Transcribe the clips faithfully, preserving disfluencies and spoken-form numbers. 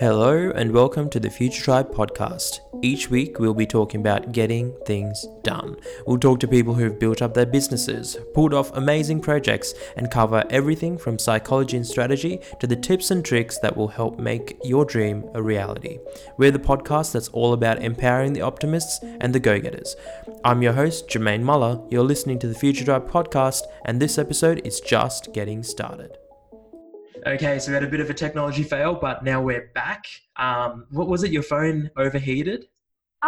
Hello and welcome to the Future Tribe podcast. Each week we'll be talking about getting things done. We'll talk to people who've built up their businesses, pulled off amazing projects, and cover everything from psychology and strategy to the tips and tricks that will help make your dream a reality. We're the podcast that's all about empowering the optimists and the go-getters. I'm your host, Jermaine Muller. You're listening to the Future Tribe podcast, and this episode is just getting started. Okay, so we had a bit of a technology fail, but now we're back. Um, what was it? Your phone overheated?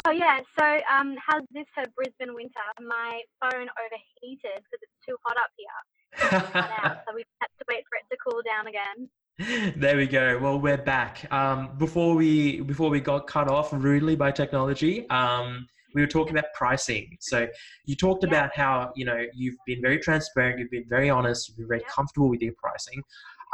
Oh, yeah. So um, how's this for Brisbane winter? My phone overheated because it's too hot up here. So we had to wait for it to cool down again. There we go. Well, we're back. Um, before we before we got cut off rudely by technology, um, we were talking about pricing. So you talked yeah. about how, you know, you've been very transparent, you've been very honest, you've been very yeah. comfortable with your pricing.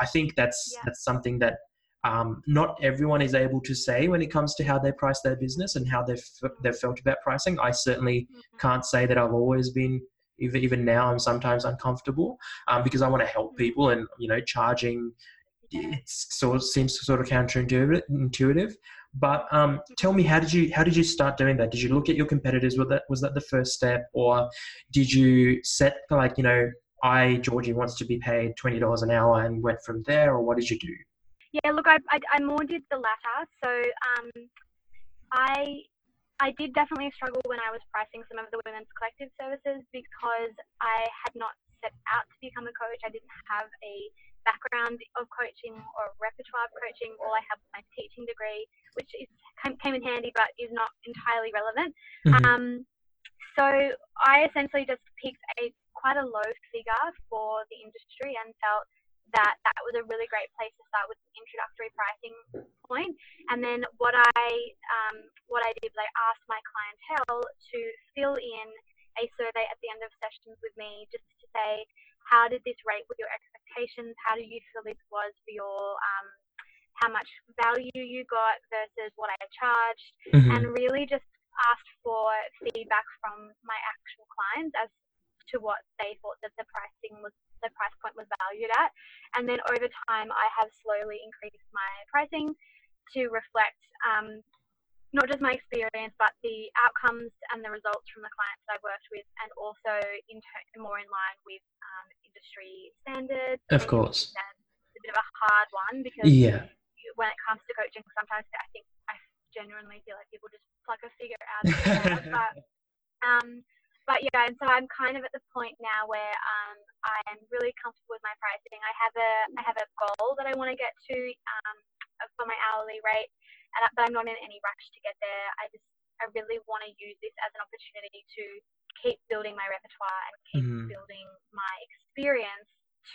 I think that's yeah. that's something that um, not everyone is able to say when it comes to how they price their business and how they've, they've felt about pricing. I certainly mm-hmm. can't say that I've always been, even, even now I'm sometimes uncomfortable um, because I want to help people, and, you know, charging yeah. it sort of seems sort of counterintuitive. Intuitive. But um, tell me, how did you how did you start doing that? Did you look at your competitors? Was that was that the first step, or did you set, like, you know, I, Georgie, wants to be paid twenty dollars an hour, and went from there? Or what did you do? Yeah, look, I I, I more did the latter. So um, I I did definitely struggle when I was pricing some of the women's collective services because I had not set out to become a coach. I didn't have a background of coaching or repertoire of coaching. All I have was my teaching degree, which is, came in handy but is not entirely relevant. Mm-hmm. Um, so I essentially just picked a quite a low figure for the industry and felt that that was a really great place to start with an introductory pricing point. And then what I um, what I did was I asked my clientele to fill in a survey at the end of sessions with me, just to say, how did this rate with your expectations? How do you feel this was for your um, how much value you got versus what I charged? Mm-hmm. And really just asked for feedback from my actual clients as to what they thought that the pricing was, the price point was valued at. And then over time, I have slowly increased my pricing to reflect um, not just my experience, but the outcomes and the results from the clients that I've worked with, and also in ter- more in line with um, industry standards. Of course. It's a bit of a hard one because yeah. you, when it comes to coaching, sometimes I think I genuinely feel like people just pluck a figure out of the crowd, but um, But yeah, and so I'm kind of at the point now where um, I am really comfortable with my pricing. I have a I have a goal that I want to get to um, for my hourly rate, and I, but I'm not in any rush to get there. I just I really want to use this as an opportunity to keep building my repertoire and keep mm-hmm. building my experience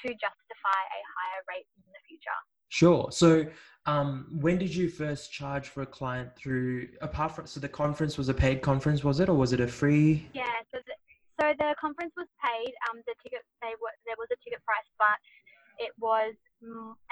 to justify a higher rate in the future. Sure. So um, when did you first charge for a client through, apart from, so the conference was a paid conference, was it, or was it a free? Yeah, so the, so the conference was paid, um, the ticket, they were, there was a ticket price, but it was,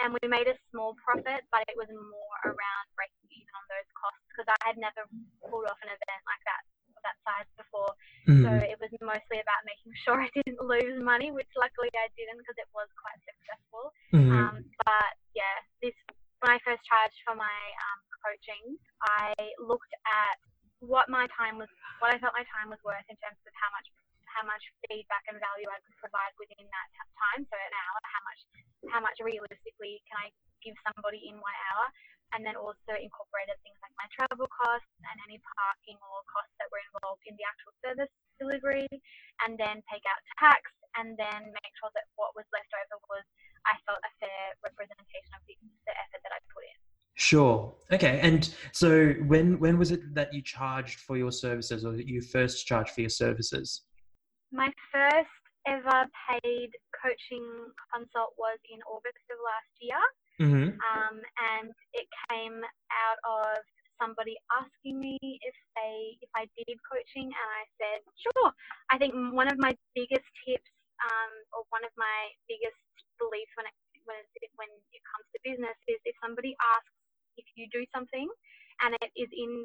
and we made a small profit, but it was more around breaking even on those costs, because I had never pulled off an event like that, that size before. Mm. So it was mostly about making sure I didn't lose money, which luckily I didn't, because it was quite successful. Mm. Um, but yeah, this when I first charged for my um, coaching, I looked at what my time was, what I felt my time was worth in terms of how much how much feedback and value I could provide within that time. So an hour, how much how much realistically can I give somebody in one hour? And then also incorporated things like my travel costs and any parking or costs that were involved in the actual service delivery, and then take out tax, and then make sure that what was left over was, I felt, a fair representation of the, the effort that I put in. Sure. Okay. And so when when was it that you charged for your services, or that you first charged for your services? My first ever paid coaching consult was in August of last year. Mm-hmm. Um, and it came out of somebody asking me if they if I did coaching, and I said sure. I think one of my biggest tips, um, or one of my biggest beliefs when it when it, when it comes to business is, if somebody asks if you do something, and it is in,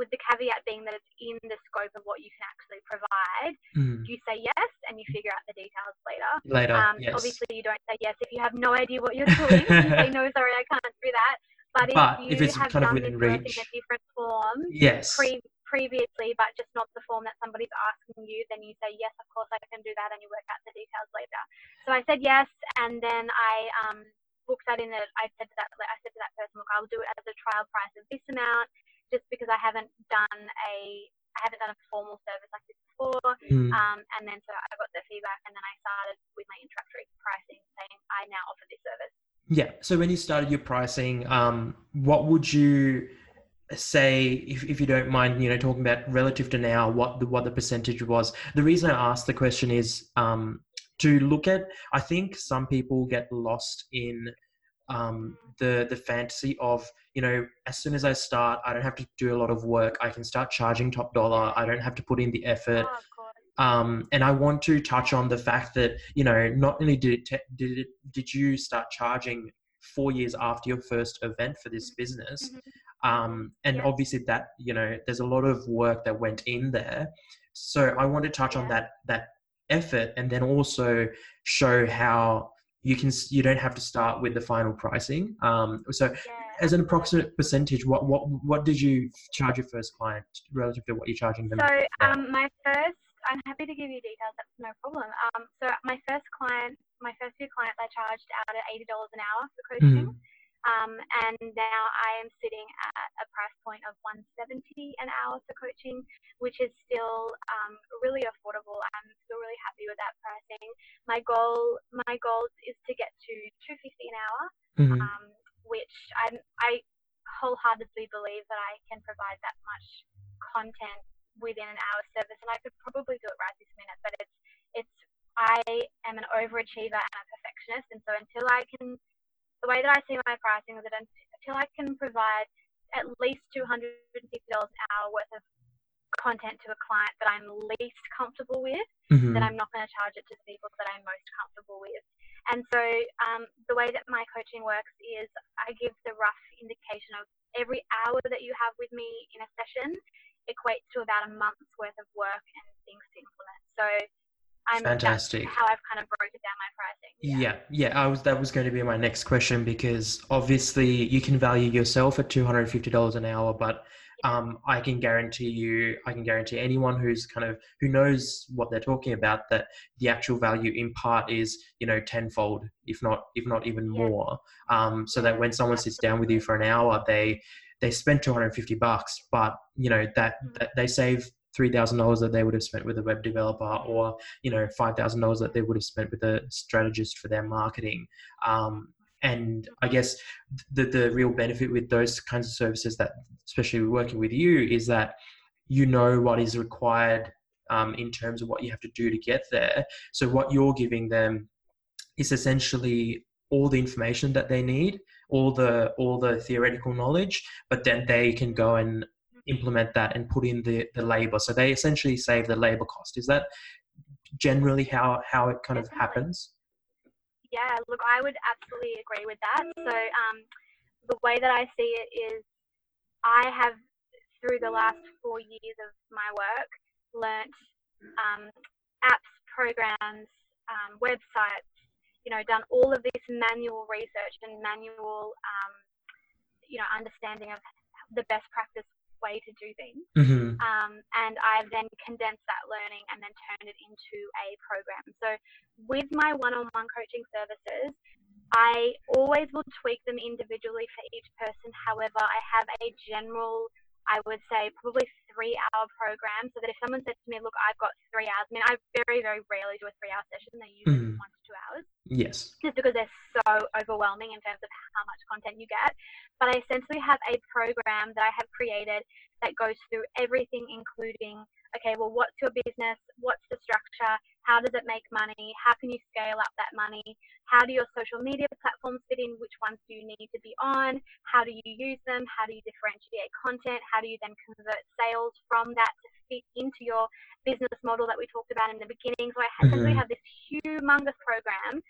with the caveat being that it's in the scope of what you can actually provide, mm. you say yes, and you figure out the details later. Later, um, yes. Obviously, you don't say yes if you have no idea what you're doing. You say, no, sorry, I can't do that. But But, but if, you if it's have kind of within reach, in a different form, yes, pre previously, but just not the form that somebody's asking you, then you say yes, of course I can do that, and you work out the details later. So I said yes, and then I um, booked that in. A, I said to that, I said to that person, look, I'll do it as a trial price of this amount, just because I haven't done a, I haven't done a formal service like this before. Mm. Um, and then so I got the feedback, and then I started with my introductory pricing, saying I now offer this service. Yeah. So when you started your pricing, um, what would you say, if, if you don't mind, you know, talking about relative to now, what the, what the percentage was? The reason I asked the question is um, to look at, I think some people get lost in um, the, the fantasy of, you know, as soon as I start, I don't have to do a lot of work. I can start charging top dollar. I don't have to put in the effort. Oh, of course. Um, and I want to touch on the fact that, you know, not only did, it did, it, did you start charging four years after your first event for this business, mm-hmm. um, and yeah. obviously that, you know, there's a lot of work that went in there. So I want to touch yeah. on that, that effort, and then also show how you can, you don't have to start with the final pricing. Um, so yeah. as an approximate percentage, what, what, what did you charge your first client relative to what you're charging them? So um, my first, I'm happy to give you details, that's no problem. Um, so my first client, my first few clients, I charged out at eighty dollars an hour for coaching. Mm. Um, and now I am sitting at a price point of one seventy an hour for coaching, which is still um, really affordable. I'm still really happy with that pricing. My goal, my goal is to get to two fifty an hour, mm-hmm. um, which I, I wholeheartedly believe that I can provide that much content within an hour service, and I could probably do it right this minute, but it's it's I am an overachiever and a perfectionist, and so until I can, the way that I see my pricing is that until I can provide at least two hundred fifty dollars an hour worth of content to a client that I'm least comfortable with, mm-hmm. then I'm not going to charge it to the people that I'm most comfortable with. And so um, the way that my coaching works is I give the rough indication of every hour that you have with me in a session equates to about a month's worth of work and things to implement. So I'm fantastic. That's how I've kind of broken down my pricing. Yeah. yeah, yeah. I was that was going to be my next question, because obviously you can value yourself at two hundred and fifty dollars an hour, but yeah. um, I can guarantee you, I can guarantee anyone who's kind of who knows what they're talking about, that the actual value in part is, you know, tenfold, if not if not even yeah. more. Um, so that when someone Absolutely. sits down with you for an hour, they they spent two hundred fifty bucks, but you know, that, that they save three thousand dollars that they would have spent with a web developer, or, you know, five thousand dollars that they would have spent with a strategist for their marketing. Um, and I guess the, the real benefit with those kinds of services, that especially working with you, is that you know what is required um, in terms of what you have to do to get there. So what you're giving them is essentially all the information that they need, all the all the theoretical knowledge, but then they can go and implement that and put in the, the labor. So they essentially save the labor cost. Is that generally how, how it kind Definitely. of happens? Yeah, look, I would absolutely agree with that. So um, the way that I see it is I have, through the last four years of my work, learnt um, apps, programs, um, websites, you know, done all of this manual research and manual, um, you know, understanding of the best practice way to do things. Mm-hmm. Um, and I've then condensed that learning and then turned it into a program. So with my one-on-one coaching services, I always will tweak them individually for each person. However, I have a general, I would say probably three hour program, so that if someone said to me, look, I've got three hours, I mean, I very, very rarely do a three hour session. They usually mm. one to two hours. Yes. Just because they're so overwhelming in terms of how much content you get. But I essentially have a program that I have created that goes through everything, including, okay, well, what's your business? What's the structure? How does it make money? How can you scale up that money? How do your social media platforms fit in? Which ones do you need to be on? How do you use them? How do you differentiate content? How do you then convert sales from that to fit into your business model that we talked about in the beginning? So I essentially mm-hmm. have this humongous program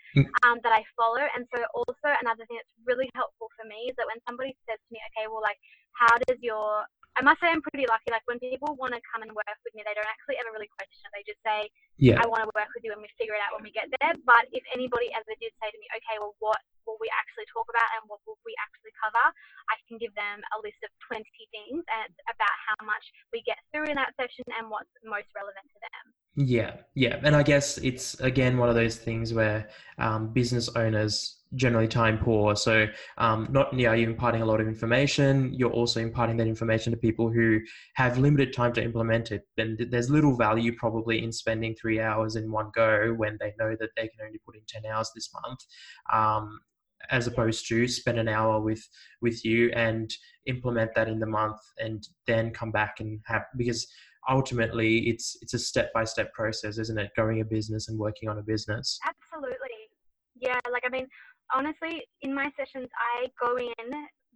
um, that I follow. And so also another thing that's really helpful for me is that when somebody says to me, okay, well, like, how does your I must say I'm pretty lucky. Like when people want to come and work with me, they don't actually ever really question it. They just say, yeah, I want to work with you, and we figure it out when we get there. But if anybody ever did say to me, okay, well, what will we actually talk about and what will we actually cover, I can give them a list of twenty things and about how much we get through in that session and what's most relevant to them. Yeah, yeah. And I guess it's, again, one of those things where um, business owners generally time poor. So um, not only are you imparting a lot of information, you're also imparting that information to people who have limited time to implement it. And there's little value probably in spending three hours in one go when they know that they can only put in ten hours this month, um, as opposed to spend an hour with, with you and implement that in the month and then come back and have, because ultimately it's, it's a step-by-step process, isn't it? Growing a business and working on a business. Absolutely. Yeah. Like, I mean, honestly, in my sessions, I go in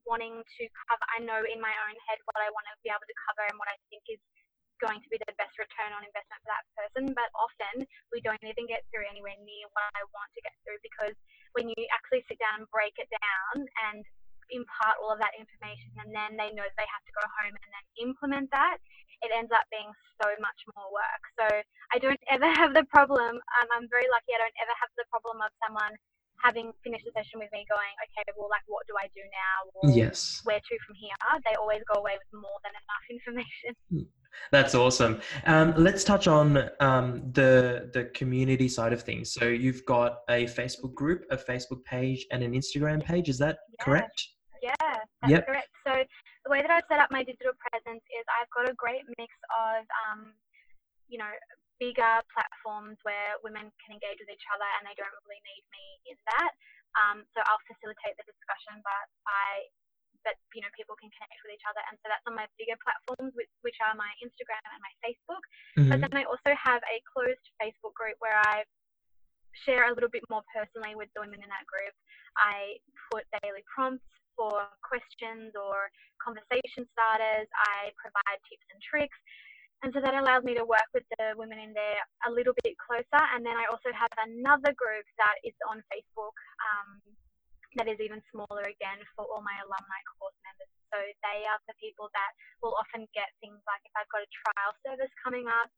wanting to cover, I know in my own head what I want to be able to cover and what I think is going to be the best return on investment for that person, but often we don't even get through anywhere near what I want to get through, because when you actually sit down and break it down and impart all of that information, and then they know they have to go home and then implement that, it ends up being so much more work. So I don't ever have the problem, um, I'm very lucky, I don't ever have the problem of someone having finished a session with me going, okay, well, like, what do I do now? Or, yes, where to from here? They always go away with more than enough information. That's awesome. Um, let's touch on um, the, the community side of things. So you've got a Facebook group, a Facebook page, and an Instagram page. Is that yeah. correct? Yeah, that's yep. correct. So the way that I've set up my digital presence is I've got a great mix of, um, you know, bigger platforms where women can engage with each other and they don't really need me in that. Um, so I'll facilitate the discussion, but I, but you know, people can connect with each other. And so that's on my bigger platforms, which, which are my Instagram and my Facebook. Mm-hmm. But then I also have a closed Facebook group where I share a little bit more personally with the women in that group. I put daily prompts for questions or conversation starters. I provide tips and tricks. And so that allows me to work with the women in there a little bit closer. And then I also have another group that is on Facebook um, that is even smaller, again, for all my alumni course members. So they are the people that will often get things like, if I've got a trial service coming up,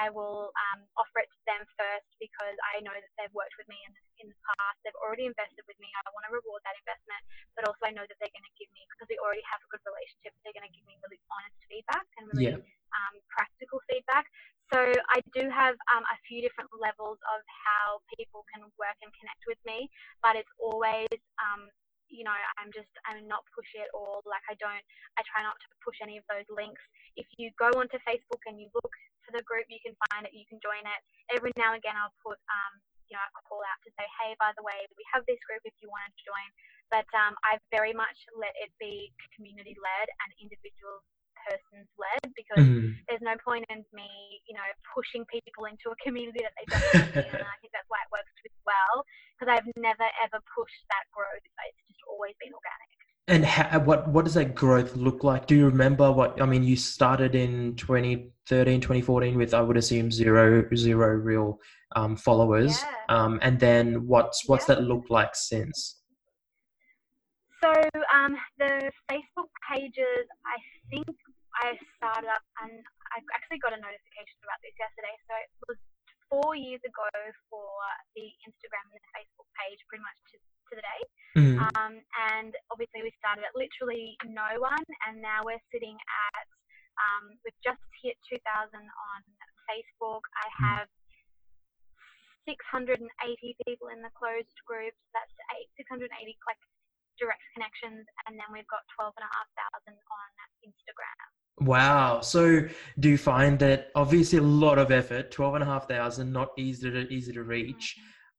I will um, offer it to them first because I know that they've worked with me in, in the past. They've already invested with me. I want to reward that investment, but also I know that they're going to give me, because we already have a good relationship, they're going to give me really honest feedback and really yeah. um, practical feedback. So I do have um, a few different levels of how people can work and connect with me, but it's always um, you know, I'm just, I'm not pushy at all. Like I don't, I try not to push any of those links. If you go onto Facebook and you look for the group, you can find it, you can join it. Every now and again, I'll put, um, you know, a call out to say, hey, by the way, we have this group if you want to join. But um, I very much let it be community led and individual persons led, because mm-hmm. there's no point in me, you know, pushing people into a community that they don't want to be in. And I think that's why it works really well, because I've never ever pushed that growth. It's just always been organic. And how, what what does that growth look like? Do you remember what, I mean, you started in twenty thirteen, twenty fourteen with, I would assume, zero zero real um, followers. Yeah. Um, and then what's, what's yeah. that looked like since? So um, the Facebook pages, I think I started up, and I actually got a notification about this yesterday. So it was four years ago for the Instagram and the Facebook page, pretty much to, to the day. Mm. Um, and obviously we started at literally no one, and now we're sitting at, um, we've just hit two thousand on Facebook. I have six hundred eighty people in the closed groups. That's eight, six hundred eighty like direct connections, and then we've got twelve and a half thousand on Instagram. Wow. So do you find that, obviously a lot of effort, twelve and a half thousand, not easy to, easy to reach.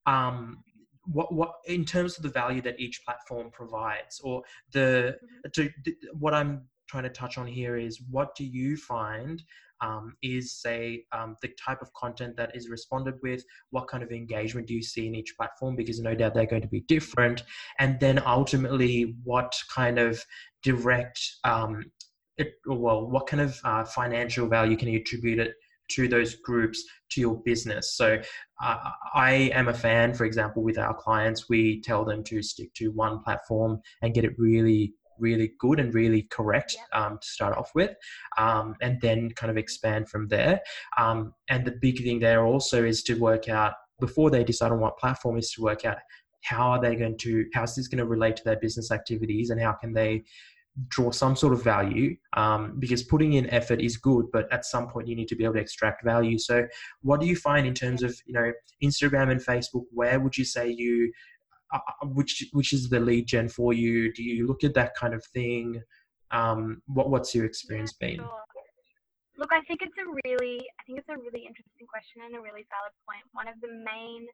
Mm-hmm. um, what, what, in terms of the value that each platform provides, or the, mm-hmm. to, the, what I'm trying to touch on here is, what do you find um, is, say, um, the type of content that is responded with? What kind of engagement do you see in each platform? Because no doubt they're going to be different. And then ultimately, what kind of direct, um, It, well, what kind of uh, financial value can you attribute it to those groups, to your business? So uh, I am a fan, for example, with our clients, we tell them to stick to one platform and get it really really good and really correct um, to start off with, um, and then kind of expand from there. Um, and the big thing there also is to work out, before they decide on what platform, is to work out how are they going to, how is this going to relate to their business activities, and how can they draw some sort of value, um, because putting in effort is good, but at some point you need to be able to extract value. So what do you find in terms of, you know, Instagram and Facebook, where would you say you, uh, which, which is the lead gen for you? Do you look at that kind of thing? Um, what, what's your experience been? Sure. Look, I think it's a really, I think it's a really interesting question and a really valid point. One of the main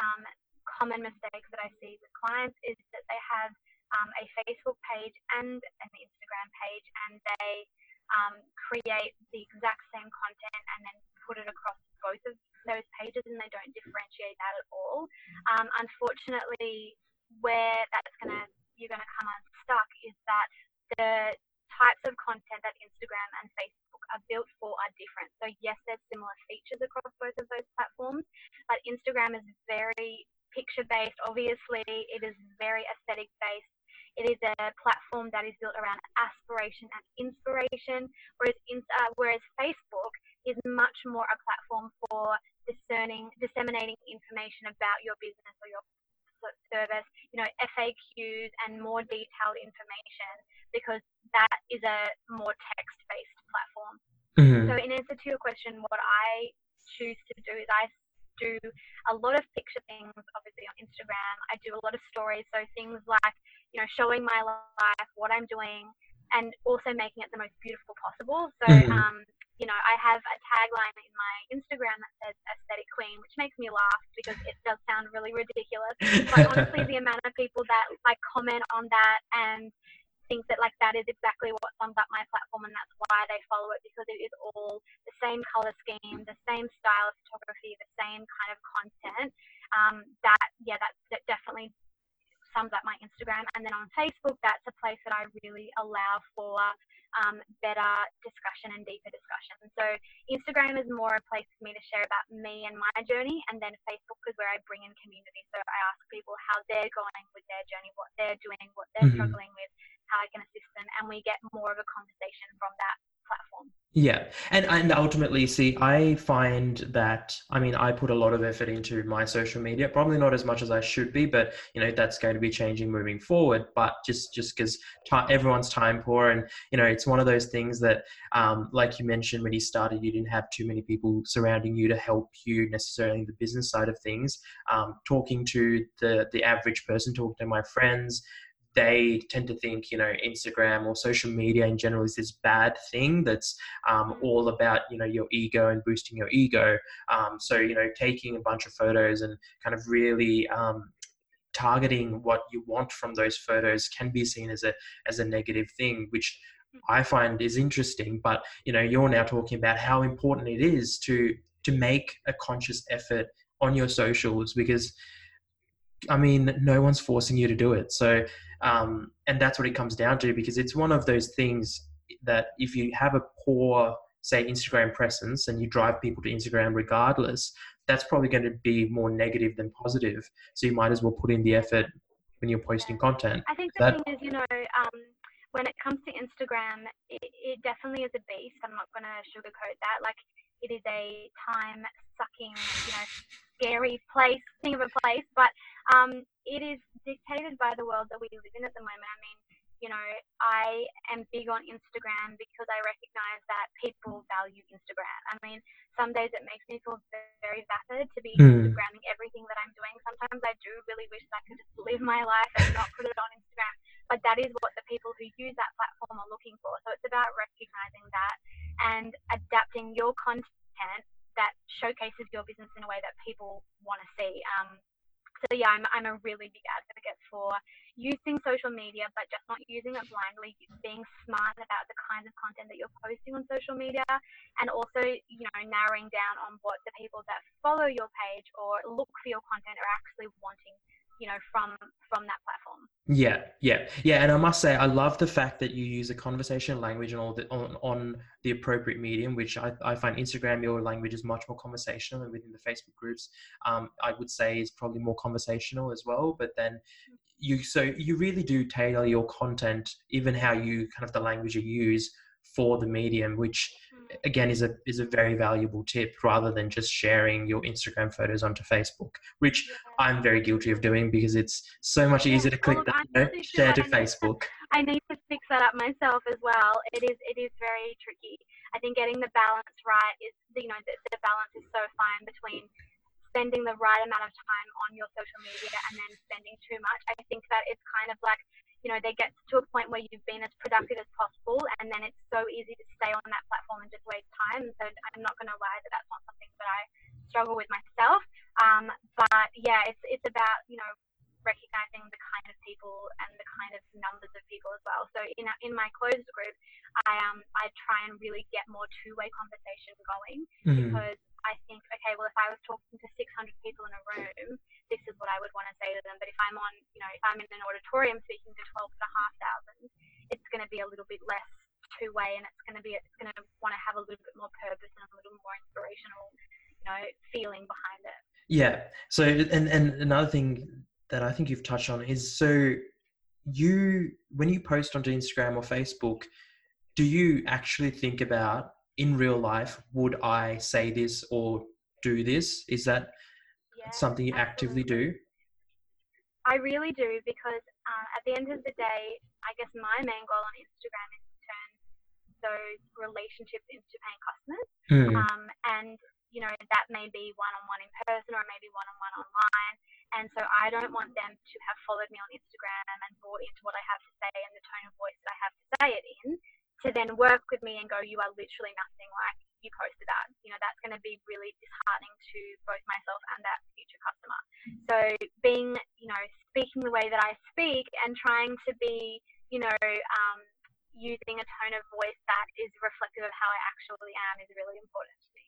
um, common mistakes that I see with clients is that they have Um, a Facebook page and an Instagram page, and they um, create the exact same content and then put it across both of those pages, and they don't differentiate that at all. Um, unfortunately, where that's gonna you're gonna come unstuck is that the types of content that Instagram and Facebook are built for are different. So yes, there's similar features across both of those platforms, but Instagram is very picture based. Obviously, it is very aesthetic based. It is a platform that is built around aspiration and inspiration, whereas, in, uh, whereas Facebook is much more a platform for discerning, disseminating information about your business or your service, you know, F A Qs and more detailed information, because that is a more text-based platform. Mm-hmm. So in answer to your question, what I choose to do is I do a lot of picture things, obviously, on Instagram. I do a lot of stories, so things like, you know, showing my life, what I'm doing, and also making it the most beautiful possible. So, mm-hmm. um, you know, I have a tagline in my Instagram that says aesthetic queen, which makes me laugh because it does sound really ridiculous. But honestly, the amount of people that, like, comment on that and think that, like, that is exactly what sums up my platform, and that's why they follow it, because it is all the same color scheme, the same style of photography, the same kind of content. Um, that, yeah, that, that definitely sums up my Instagram. And then on Facebook, that's a place that I really allow for um, better discussion and deeper discussion. So Instagram is more a place for me to share about me and my journey, and then Facebook is where I bring in community. So I ask people how they're going with their journey, what they're doing, what they're mm-hmm. struggling with, how I can assist them, and we get more of a conversation from that platform. Yeah. And, and ultimately, see, I find that, I mean, I put a lot of effort into my social media, probably not as much as I should be, but, you know, that's going to be changing moving forward. But just, just because ta- everyone's time poor, and, you know, it's one of those things that, um, like you mentioned, when you started, you didn't have too many people surrounding you to help you necessarily in the business side of things. Um, talking to the, the average person, talking to my friends, they tend to think, you know, Instagram or social media in general is this bad thing that's um, all about, you know, your ego and boosting your ego. Um, so, you know, taking a bunch of photos and kind of really um, targeting what you want from those photos can be seen as a as a negative thing, which I find is interesting. But, you know, you're now talking about how important it is to to make a conscious effort on your socials, because, I mean, no one's forcing you to do it. So, um, and that's what it comes down to, because it's one of those things that if you have a poor, say, Instagram presence and you drive people to Instagram regardless, that's probably going to be more negative than positive. So you might as well put in the effort when you're posting content. I think the that- thing is, you know, um, when it comes to Instagram, it, it definitely is a beast. I'm not going to sugarcoat that. Like, it is a time-sucking, you know, scary place, thing of a place, but um, it is dictated by the world that we live in at the moment. I mean, you know, I am big on Instagram because I recognize that people value Instagram. I mean, some days it makes me feel very vapid to be mm. Instagramming everything that I'm doing. Sometimes I do really wish that I could just live my life and not put it on Instagram, but that is what the people who use that platform are looking for. So it's about recognizing that and adapting your content that showcases your business in a way that people want to see. Um, so yeah, I'm I'm a really big advocate for using social media, but just not using it blindly, being smart about the kinds of content that you're posting on social media, and also, you know, narrowing down on what the people that follow your page or look for your content are actually wanting you know, from from that platform. Yeah, yeah, yeah. And I must say, I love the fact that you use a conversation language and all the, on, on the appropriate medium, which I, I find Instagram, your language is much more conversational, and within the Facebook groups, um, I would say is probably more conversational as well. But then you, so you really do tailor your content, even how you kind of the language you use for the medium, which again is a is a very valuable tip, rather than just sharing your Instagram photos onto Facebook, which yeah. I'm very guilty of doing, because it's so much easier to click well, that note, share to I Facebook. To, I need to fix that up myself as well. It is it is very tricky. I think getting the balance right is, you know, the, the balance is so fine between spending the right amount of time on your social media and then spending too much. I think that it's kind of like, you know, they get to a point where you've been as productive as possible, and then it's so easy to stay on that platform and just waste time. So I'm not going to lie that that's not something that I struggle with myself. Um, but yeah, it's it's about, you know, recognizing the kind of people and the kind of numbers of people as well. So in in my closed group, I um I try and really get more two-way conversation going, mm-hmm. because I think, okay, well, if I was talking to six hundred people in a room, this is what I would want to say to them. But if I'm on, you know, if I'm in an auditorium speaking to twelve and a half thousand, it's going to be a little bit less two-way, and it's going to be, it's going to want to have a little bit more purpose and a little more inspirational, you know, feeling behind it. Yeah. So, and, and another thing that I think you've touched on is, so you, when you post onto Instagram or Facebook, do you actually think about, in real life, would I say this or do this? Is that yeah, something you absolutely. actively do? I really do, because uh, at the end of the day, I guess my main goal on Instagram is to turn those relationships into paying customers. Mm. Um, and, you know, that may be one-on-one in person, or maybe one-on-one online. And so I don't want them to have followed me on Instagram and bought into what I have to say and the tone of voice that I have to say it in, to then work with me and go, you are literally nothing like you posted that. You know, that's going to be really disheartening to both myself and that future customer. So being, you know, speaking the way that I speak and trying to be, you know, um, using a tone of voice that is reflective of how I actually am is really important to me.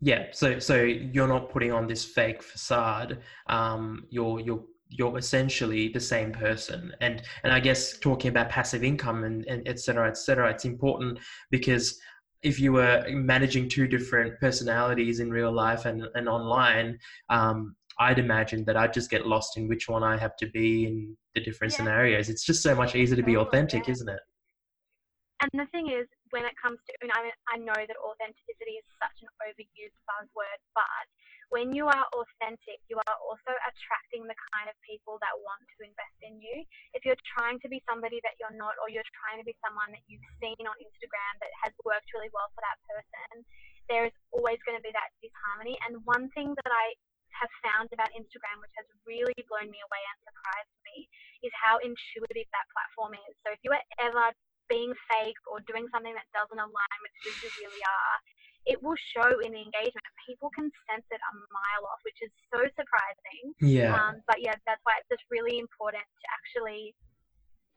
Yeah. So, so you're not putting on this fake facade. Um, you're, you're, you're essentially the same person. And, and I guess talking about passive income and, and et cetera, et cetera, it's important, because if you were managing two different personalities in real life and, and online, um, I'd imagine that I'd just get lost in which one I have to be in the different yeah. scenarios. It's just so much easier to be authentic, yeah. isn't it? And the thing is, when it comes to, and I, mean, I know that authenticity is such an overused buzzword, but when you are authentic, you are also attracting the kind of people that want to invest in you. If you're trying to be somebody that you're not, or you're trying to be someone that you've seen on Instagram that has worked really well for that person, there is always going to be that disharmony. And one thing that I have found about Instagram, which has really blown me away and surprised me, is how intuitive that platform is. So if you are ever being fake or doing something that doesn't align with who you really are, it will show in the engagement. People can sense it a mile off, which is so surprising. Yeah. Um, but yeah, that's why it's just really important to actually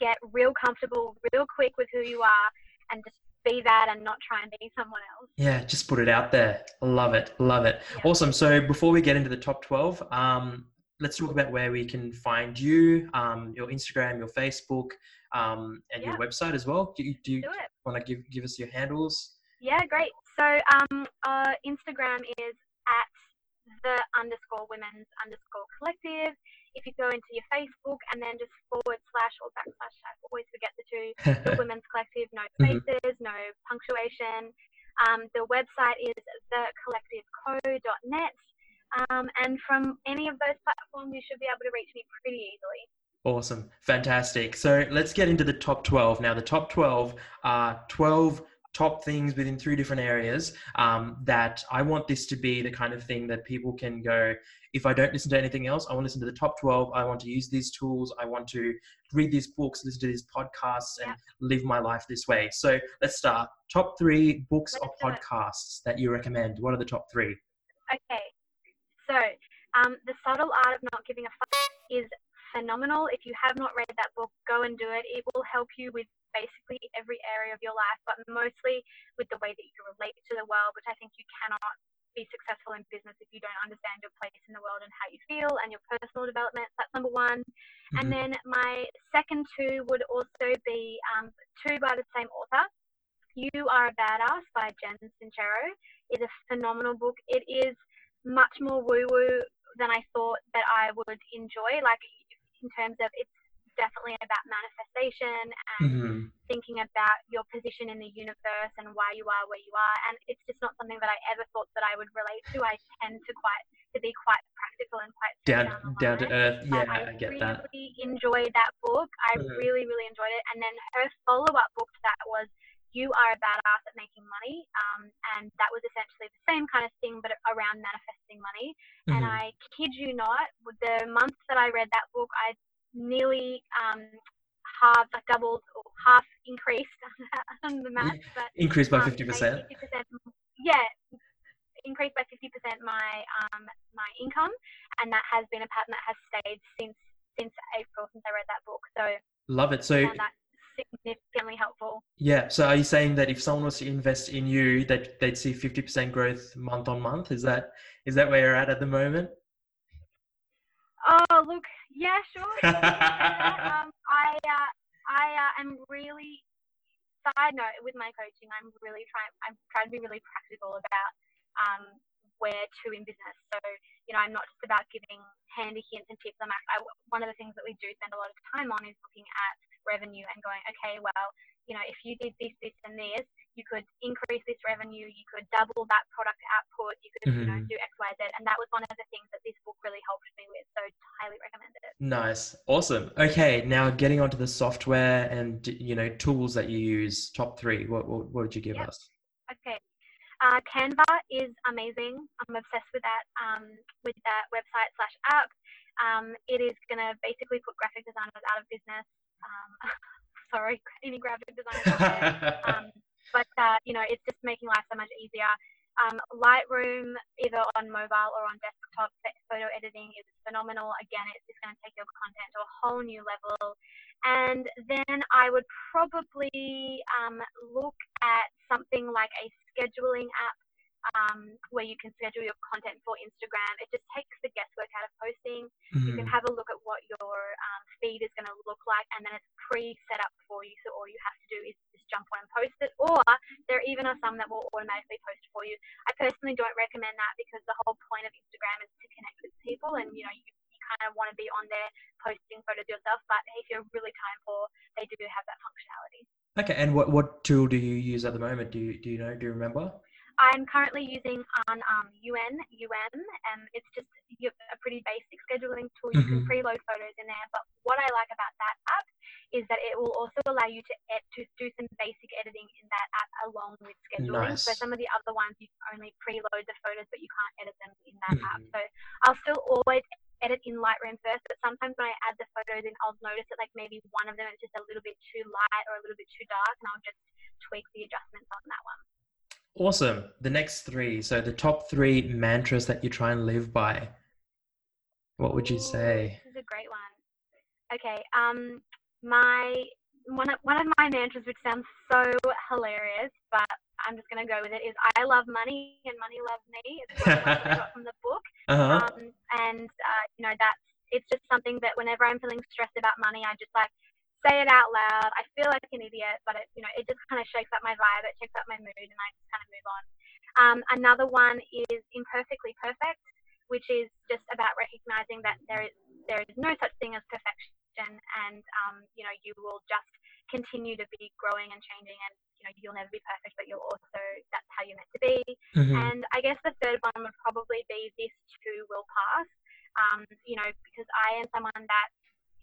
get real comfortable, real quick with who you are, and just be that and not try and be someone else. Yeah, just put it out there. Love it, love it. Yeah. Awesome. So before we get into the top twelve, um, let's talk about where we can find you, um, your Instagram, your Facebook, um, and yeah. your website as well. Do you, do you want to give give us your handles? Yeah, great. So um, our Instagram is at the underscore women's underscore collective. If you go into your Facebook and then just forward slash or backslash, I always forget the two, the women's collective, no spaces, mm-hmm. no punctuation. Um, the website is the collective co dot net. Um, and from any of those platforms, you should be able to reach me pretty easily. Awesome. Fantastic. So let's get into the top twelve. Now, the top twelve are twelve top things within three different areas, um, that I want this to be the kind of thing that people can go, if I don't listen to anything else, I want to listen to the top twelve. I want to use these tools. I want to read these books, listen to these podcasts, and yeah. live my life this way. So let's start. Top three books let's or podcasts it. that you recommend. What are the top three? Okay. So, um, The Subtle Art of Not Giving a F*ck is phenomenal. If you have not read that book, go and do it. It will help you with basically every area of your life, but mostly with the way that you relate to the world, which I think you cannot be successful in business if you don't understand your place in the world and how you feel and your personal development. That's number one. Mm-hmm. And then my second two would also be um, two by the same author. You Are a Badass by Jen Sincero is a phenomenal book. It is much more woo-woo than I thought that I would enjoy, like in terms of it's definitely about manifestation and mm-hmm. thinking about your position in the universe and why you are where you are. And it's just not something that I ever thought that I would relate to. I tend to quite to be quite practical and quite down, down, down to earth. Yeah, I, I get really that. I really enjoyed that book. I mm-hmm. really, really enjoyed it. And then her follow-up book to that was You Are a Badass at Making Money, um, and that was essentially the same kind of thing, but around manifesting money. Mm-hmm. And I kid you not, the month that I read that book, I nearly um, half, like doubled, or half increased on the math. But, increased by um, fifty percent. Yeah, increased by fifty percent my um, my income, and that has been a pattern that has stayed since since April, since I read that book. So love it. So. Significantly helpful. Yeah. So are you saying that if someone was to invest in you, that they'd see fifty percent growth month on month? Is that is that where you're at at the moment? Oh, look, yeah, sure. um, I uh, I uh, am really, side note, with my coaching, I'm really trying. I'm trying to be really practical about um, where to in business. So you know, I'm not just about giving handy hints and tips. I'm actually, I, one of the things that we do spend a lot of time on is looking at revenue and going, okay, well, you know, if you did this, this, and this, you could increase this revenue, you could double that product output, you could, mm-hmm. you know, do X, Y, Z. And that was one of the things that this book really helped me with. So highly recommended it. Nice. Awesome. Okay. Now getting onto the software and, you know, tools that you use, top three, what, what, what would you give yep. us? Okay. Uh, Canva is amazing. I'm obsessed with that, um, with that website slash app. Um, it is going to basically put graphic designers out of business. Um, sorry, any graphic designers out there. Um, but, uh, you know, it's just making life so much easier. Um, Lightroom, either on mobile or on desktop, photo editing is phenomenal. Again, it's just going to take your content to a whole new level. And then I would probably um, look at something like a scheduling app um, where you can schedule your content for Instagram. It just takes the guesswork out of posting. Mm-hmm. You can have a look at what your um, feed is going to look like, and then it's pre-set up for you, so all you have to do is just jump on and post it, or there even are some that will automatically post for you. I personally don't recommend that because the whole point of Instagram is to connect with people, and you know, you, you kind of want to be on there posting photos yourself, but if you're really time poor, they do have that functionality. Okay, and what, what tool do you use at the moment? Do you, do you know, do you remember? I'm currently using on um, U N, U M, and it's just a pretty basic scheduling tool. You mm-hmm. can preload photos in there, but what I like about that app is that it will also allow you to ed- to do some basic editing in that app along with scheduling. Nice. So some of the other ones you can only preload the photos, but you can't edit them in that mm-hmm. app. So I'll still always edit in Lightroom first, but sometimes when I add the photos in, I'll notice that like maybe one of them is just a little bit too light or a little bit too dark, and I'll just tweak the adjustments on that one. Awesome. The next three. So the top three mantras that you try and live by. What would you say? This is a great one. Okay. Um, my one of, one of my mantras, which sounds so hilarious, but I'm just going to go with it, is I love money and money loves me. It's one that I got from the book. Uh-huh. Um, and, uh, you know, that's, it's just something that whenever I'm feeling stressed about money, I just like, say it out loud. I feel like an idiot, but it, you know, it just kind of shakes up my vibe. It shakes up my mood, and I just kind of move on. Um, another one is imperfectly perfect, which is just about recognizing that there is there is no such thing as perfection, and um, you know, you will just continue to be growing and changing, and you know, you'll never be perfect, but you'll also, that's how you're meant to be. Mm-hmm. And I guess the third one would probably be this too will pass. Um, you know, because I am someone that.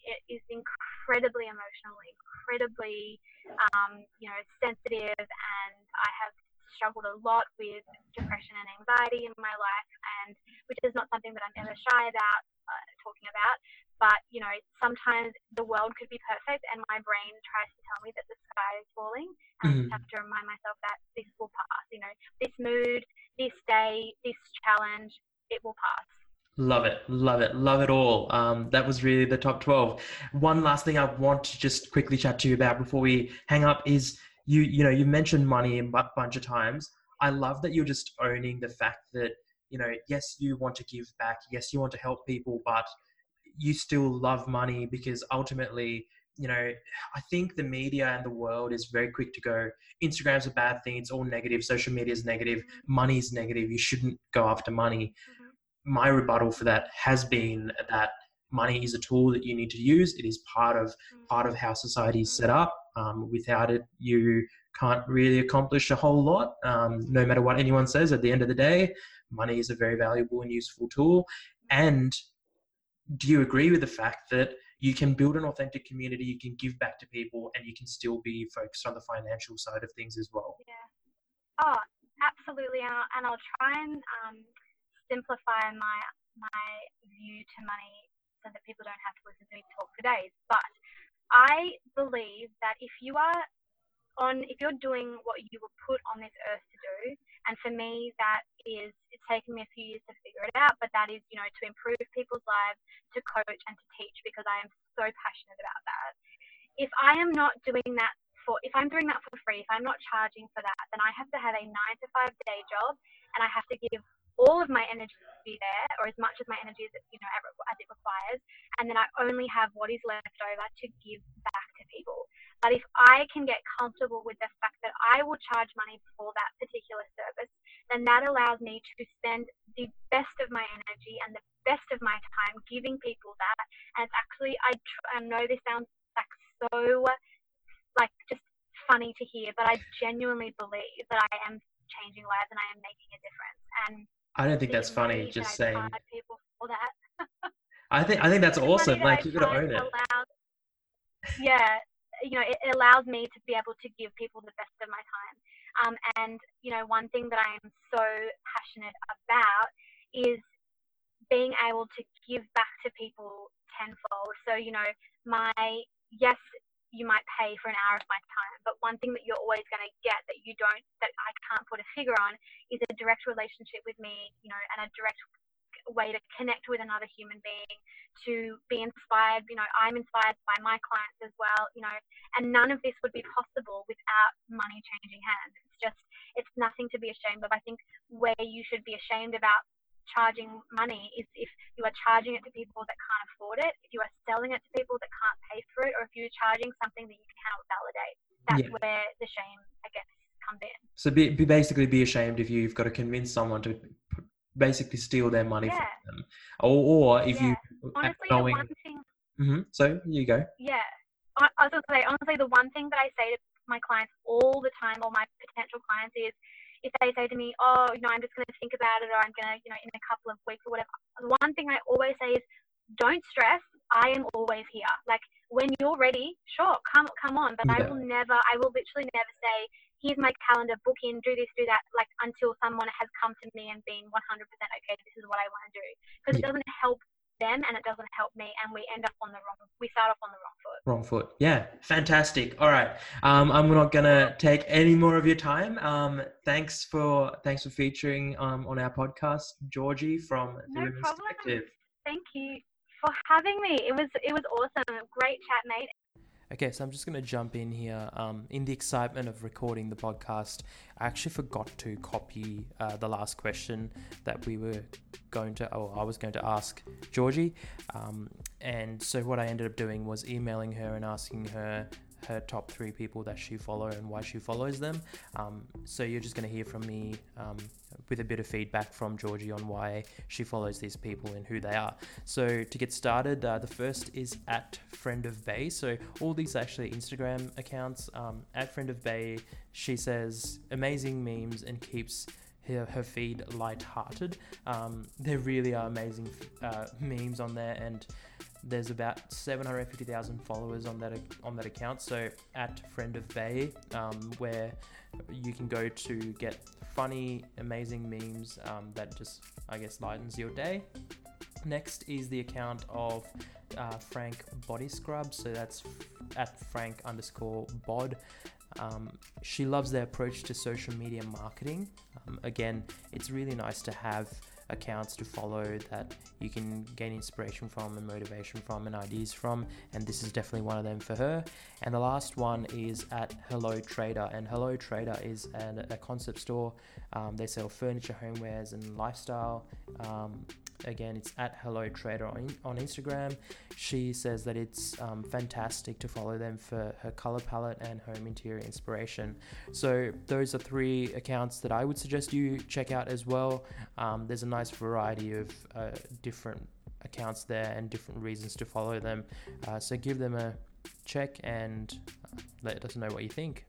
It is incredibly emotional, incredibly, um, you know, sensitive, and I have struggled a lot with depression and anxiety in my life, and which is not something that I'm ever shy about uh, talking about. But you know, sometimes the world could be perfect, and my brain tries to tell me that the sky is falling, and mm-hmm. I just have to remind myself that this will pass. You know, this mood, this day, this challenge, it will pass. Love it. Love it. Love it all. Um, that was really the top twelve. One last thing I want to just quickly chat to you about before we hang up is you, you know, you mentioned money a bunch of times. I love that you're just owning the fact that, you know, yes, you want to give back. Yes, you want to help people, but you still love money, because ultimately, you know, I think the media and the world is very quick to go, Instagram's a bad thing. It's all negative. Social media is negative. Money is negative. You shouldn't go after money. My rebuttal for that has been that money is a tool that you need to use. It is part of, part of how society is set up. Um, without it, you can't really accomplish a whole lot. Um, no matter what anyone says, at the end of the day, money is a very valuable and useful tool. And do you agree with the fact that you can build an authentic community, you can give back to people, and you can still be focused on the financial side of things as well? Yeah. Oh, absolutely. And I'll, and I'll try and um, simplify my, my view to money so that people don't have to listen to me talk for days. But I believe that if you are on, if you're doing what you were put on this earth to do, and for me that is, it's taken me a few years to figure it out, but that is, you know, to improve people's lives, to coach and to teach, because I am so passionate about that. If I am not doing that for, if I'm doing that for free, if I'm not charging for that, then I have to have a nine to five day job, and I have to give all of my energy to be there, or as much of my energy as it, you know, as it requires, and then I only have what is left over to give back to people. But if I can get comfortable with the fact that I will charge money for that particular service, then that allows me to spend the best of my energy and the best of my time giving people that. And it's actually, I, tr- I know this sounds like so, like, just funny to hear, but I genuinely believe that I am changing lives and I am making a difference. And I don't think that's funny. Just saying. I think I think that's awesome. Like, you gotta own it. Yeah, you know, it allows me to be able to give people the best of my time. Um, and you know, one thing that I am so passionate about is being able to give back to people tenfold. So you know, my yes, you might pay for an hour of my time, but one thing that you're always going to get that you don't, that I can't put a figure on, is a direct relationship with me, you know, and a direct way to connect with another human being, to be inspired. You know, I'm inspired by my clients as well, you know, and none of this would be possible without money changing hands. It's just, it's nothing to be ashamed of. I think where you should be ashamed about charging money is if you are charging it to people that can't afford it, if you are selling it to people that can't pay for it, or if you're charging something that you cannot validate. That's yeah. where the shame, I guess, comes in. So be, be basically be ashamed if you've got to convince someone to basically steal their money yeah. from them, or, or if yeah. you honestly knowing... the one thing... mm-hmm. So you go. Yeah, I, I was going to say, honestly, the one thing that I say to my clients all the time, or my potential clients, is if they say to me, oh, you know, I'm just going to think about it, or I'm going to, you know, in a couple of weeks or whatever, the one thing I always say is, don't stress. I am always here. Like, when you're ready, sure, come come on. But yeah. I will never, I will literally never say, here's my calendar, book in, do this, do that, like, until someone has come to me and been one hundred percent okay, this is what I want to do. Because yeah. it doesn't help them and it doesn't help me, and we end up on the wrong, we start off on the wrong foot. Wrong foot. Yeah. Fantastic. All right. Um, I'm not going to take any more of your time. Um, thanks for, thanks for featuring um, on our podcast, Georgie from The Women's Collective. Thank you for having me. It was, it was awesome. Great chat, mate. Okay, so I'm just going to jump in here. Um, in the excitement of recording the podcast, I actually forgot to copy uh, the last question that we were going to, or I was going to ask Georgie. Um, and so what I ended up doing was emailing her and asking her her top three people that she follows and why she follows them. Um, so you're just going to hear from me um, with a bit of feedback from Georgie on why she follows these people and who they are. So to get started, uh, the first is at Friend of Bay. So all these actually Instagram accounts. Um, at Friend of Bay, she says amazing memes and keeps her, her feed lighthearted. Um, there really are amazing uh, memes on there, and there's about seven hundred fifty thousand followers on that on that account. So at Friend of Bay, um, where you can go to get funny, amazing memes um, that just, I guess, lightens your day. Next is the account of uh, Frank Body Scrub. So that's at Frank underscore bod. Um, she loves their approach to social media marketing. Um, again, it's really nice to have accounts to follow that you can gain inspiration from and motivation from and ideas from, and this is definitely one of them for her. And the last one is at Hello Trader, and Hello Trader is an, a concept store. Um, they sell furniture, homewares and lifestyle. Um, again, it's at Hello Trader on, on Instagram. She says that it's um, fantastic to follow them for her color palette and home interior inspiration. So those are three accounts that I would suggest you check out as well. Um, there's a nice variety of uh, different accounts there and different reasons to follow them, uh, so give them a check and let us know what you think.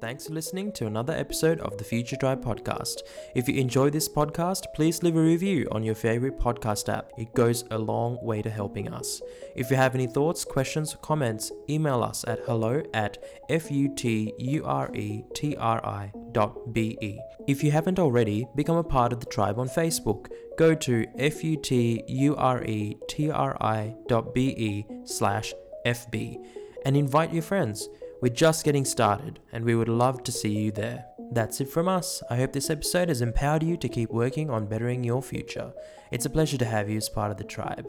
Thanks for listening to another episode of the Future Drive podcast. If you enjoy this podcast, please leave a review on your favorite podcast app. It goes a long way to helping us. If you have any thoughts, questions, comments, email us at hello at futuretri.be. If you haven't already, become a part of the tribe on Facebook. Go to futuretri.be slash FB and invite your friends. We're just getting started and we would love to see you there. That's it from us. I hope this episode has empowered you to keep working on bettering your future. It's a pleasure to have you as part of the tribe.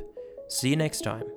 See you next time.